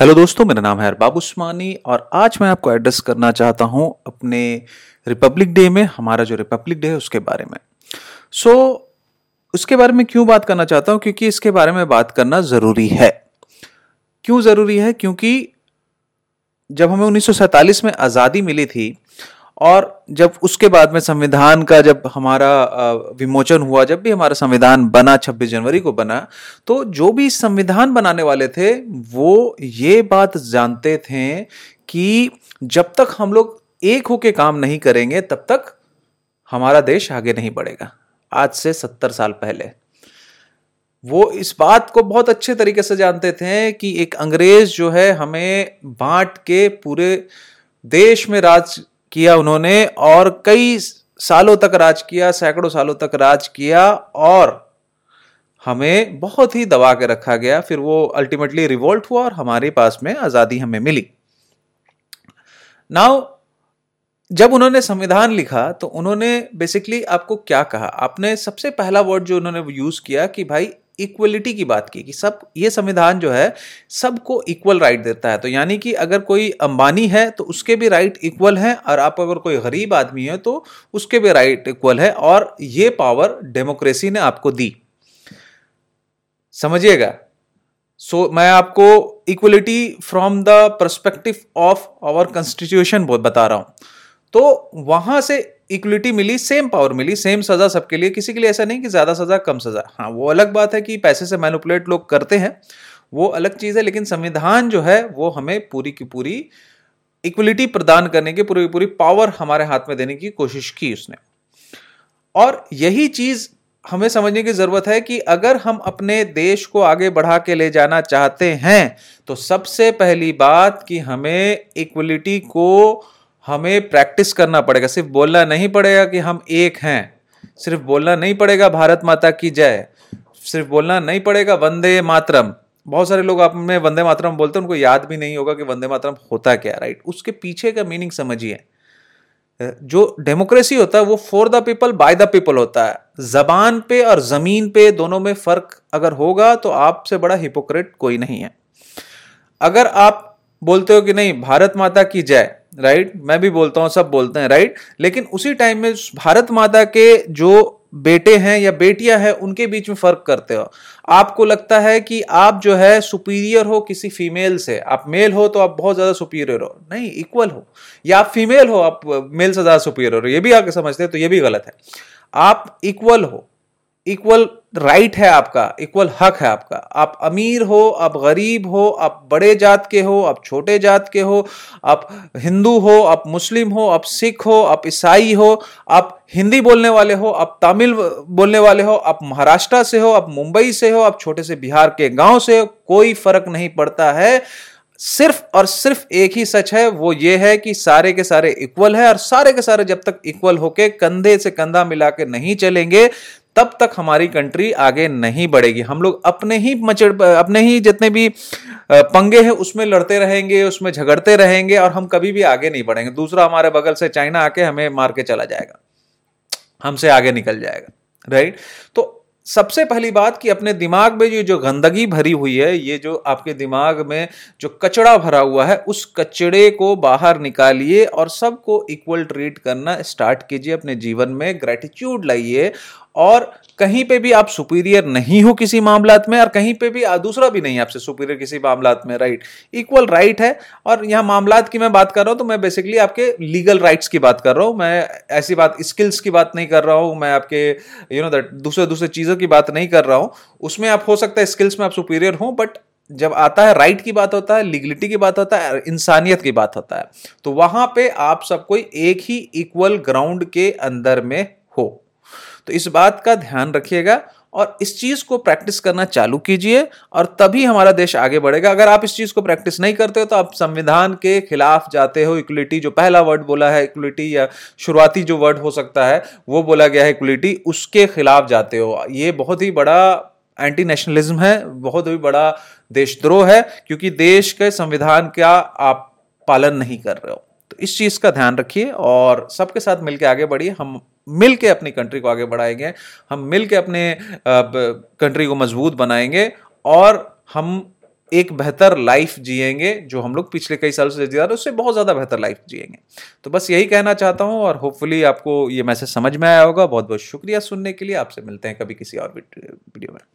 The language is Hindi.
हेलो दोस्तों, मेरा नाम है अरबाब उस्मानी और आज मैं आपको एड्रेस करना चाहता हूं अपने रिपब्लिक डे में, हमारा जो रिपब्लिक डे है उसके बारे में। उसके बारे में क्यों बात करना चाहता हूं? क्योंकि इसके बारे में बात करना ज़रूरी है। क्यों ज़रूरी है? क्योंकि जब हमें 1947 में आज़ादी मिली थी और जब उसके बाद में संविधान का जब हमारा विमोचन हुआ, जब भी हमारा संविधान बना, 26 जनवरी को बना, तो जो भी संविधान बनाने वाले थे वो ये बात जानते थे कि जब तक हम लोग एक होके काम नहीं करेंगे तब तक हमारा देश आगे नहीं बढ़ेगा। आज से 70 साल पहले वो इस बात को बहुत अच्छे तरीके से जानते थे कि एक अंग्रेज जो है हमें बांट के पूरे देश में राज किया उन्होंने और कई सालों तक राज किया, सैकड़ों सालों तक राज किया और हमें बहुत ही दबा के रखा गया। फिर वो अल्टीमेटली रिवोल्ट हुआ और हमारे पास में आज़ादी हमें मिली। नाउ जब उन्होंने संविधान लिखा तो उन्होंने बेसिकली आपको क्या कहा? आपने सबसे पहला वर्ड जो उन्होंने यूज़ किया कि भाई इक्वलिटी की बात की कि सब ये संविधान जो है सबको इक्वल राइट देता है। तो यानी कि अगर कोई अंबानी है तो उसके भी राइट इक्वल है और आप अगर कोई गरीब आदमी है तो उसके भी राइट इक्वल है और ये पावर डेमोक्रेसी ने आपको दी। समझिएगा। मैं आपको equality from the perspective of our constitution बता रहा हूं। तो वहां से इक्वलिटी मिली, सेम पावर मिली, सेम सजा सबके लिए। किसी के लिए ऐसा नहीं कि ज़्यादा सज़ा कम सज़ा। हाँ, वो अलग बात है कि पैसे से मैनिपुलेट लोग करते हैं, वो अलग चीज़ है, लेकिन संविधान जो है वो हमें पूरी की पूरी इक्वलिटी प्रदान करने की पूरी पावर हमारे हाथ में देने की कोशिश की उसने। और यही चीज़ हमें समझने की ज़रूरत है कि अगर हम अपने देश को आगे बढ़ा के ले जाना चाहते हैं तो सबसे पहली बात कि हमें इक्वलिटी को हमें प्रैक्टिस करना पड़ेगा। सिर्फ बोलना नहीं पड़ेगा कि हम एक हैं, सिर्फ बोलना नहीं पड़ेगा भारत माता की जय, सिर्फ बोलना नहीं पड़ेगा वंदे मातरम। बहुत सारे लोग आप में वंदे मातरम बोलते हैं, उनको याद भी नहीं होगा कि वंदे मातरम होता क्या, राइट? उसके पीछे का मीनिंग समझिए। जो डेमोक्रेसी होता है वो for the people by the people होता है। जबान पे और ज़मीन पे दोनों में फ़र्क अगर होगा तो आपसे बड़ा हिपोक्रेट कोई नहीं है। अगर आप बोलते हो कि नहीं भारत माता की जय, राइट, मैं भी बोलता हूँ, सब बोलते हैं, राइट, लेकिन उसी टाइम में भारत माता के जो बेटे हैं या बेटियां हैं उनके बीच में फर्क करते हो। आपको लगता है कि आप जो है सुपीरियर हो किसी फीमेल से, आप मेल हो तो आप बहुत ज़्यादा सुपीरियर हो, नहीं, इक्वल हो, या आप फीमेल हो आप मेल से ज़्यादा सुपीरियर हो, ये भी आगे समझते हैं, तो ये भी गलत है। आप इक्वल हो, इक्वल राइट है आपका, इक्वल हक है आपका। आप अमीर हो, आप गरीब हो, आप बड़े जात के हो, आप छोटे जात के हो, आप हिंदू हो, आप मुस्लिम हो, आप सिख हो, आप ईसाई हो, आप हिंदी बोलने वाले हो, आप तमिल बोलने वाले हो, आप महाराष्ट्र से हो, आप मुंबई से हो, आप छोटे से बिहार के गांव से हो, कोई फर्क नहीं पड़ता है। सिर्फ और सिर्फ एक ही सच है, वो ये है कि सारे के सारे इक्वल है और सारे के सारे जब तक इक्वल होके कंधे से कंधा मिला के नहीं चलेंगे तब तक हमारी कंट्री आगे नहीं बढ़ेगी। हम लोग अपने ही जितने भी पंगे हैं उसमें लड़ते रहेंगे, उसमें झगड़ते रहेंगे और हम कभी भी आगे नहीं बढ़ेंगे। दूसरा, हमारे बगल से चाइना आके हमें मार के चला जाएगा, हमसे आगे निकल जाएगा, राइट। तो सबसे पहली बात कि अपने दिमाग में ये जो गंदगी भरी हुई है, ये जो आपके दिमाग में जो कचड़ा भरा हुआ है, उस कचड़े को बाहर निकालिए और सबको इक्वल ट्रीट करना स्टार्ट कीजिए। अपने जीवन में ग्रैटिट्यूड लाइए और कहीं पे भी आप सुपीरियर नहीं हो किसी मामलात में और कहीं पे भी दूसरा भी नहीं आपसे सुपीरियर किसी मामलात में, राइट, इक्वल राइट है। और यहाँ मामलात की मैं बात कर रहा हूँ तो मैं बेसिकली आपके लीगल राइट्स की बात कर रहा हूँ, मैं ऐसी बात स्किल्स की बात नहीं कर रहा हूँ, मैं आपके यू नो दैट दूसरे चीज़ों की बात नहीं कर रहा हूँ। उसमें आप हो सकता है स्किल्स में आप सुपीरियर हों, बट जब आता है राइट की बात होता है, लीगलिटी की बात होता है, इंसानियत की बात होता है, तो वहाँ पे आप सब कोई एक ही इक्वल ग्राउंड के अंदर में हो। तो इस बात का ध्यान रखिएगा और इस चीज़ को प्रैक्टिस करना चालू कीजिए और तभी हमारा देश आगे बढ़ेगा। अगर आप इस चीज़ को प्रैक्टिस नहीं करते हो तो आप संविधान के खिलाफ जाते हो। इक्वलिटी जो पहला वर्ड बोला है, इक्वलिटी या शुरुआती जो वर्ड हो सकता है वो बोला गया है इक्वलिटी, उसके खिलाफ जाते हो। ये बहुत ही बड़ा एंटी नेशनलिज्म है, बहुत ही बड़ा देशद्रोह है, क्योंकि देश के संविधान का आप पालन नहीं कर रहे हो। तो इस चीज़ का ध्यान रखिए और सबके साथ मिलकर आगे बढ़िए। हम मिलके अपनी कंट्री को आगे बढ़ाएंगे, हम मिलके अपने कंट्री को मजबूत बनाएंगे और हम एक बेहतर लाइफ जिएंगे, जो हम लोग पिछले कई सालों से जी रहे हैं उससे बहुत ज़्यादा बेहतर लाइफ जिएंगे। तो बस यही कहना चाहता हूँ और होपफुली आपको ये मैसेज समझ में आया होगा। बहुत बहुत शुक्रिया सुनने के लिए। आपसे मिलते हैं कभी किसी और वीडियो में।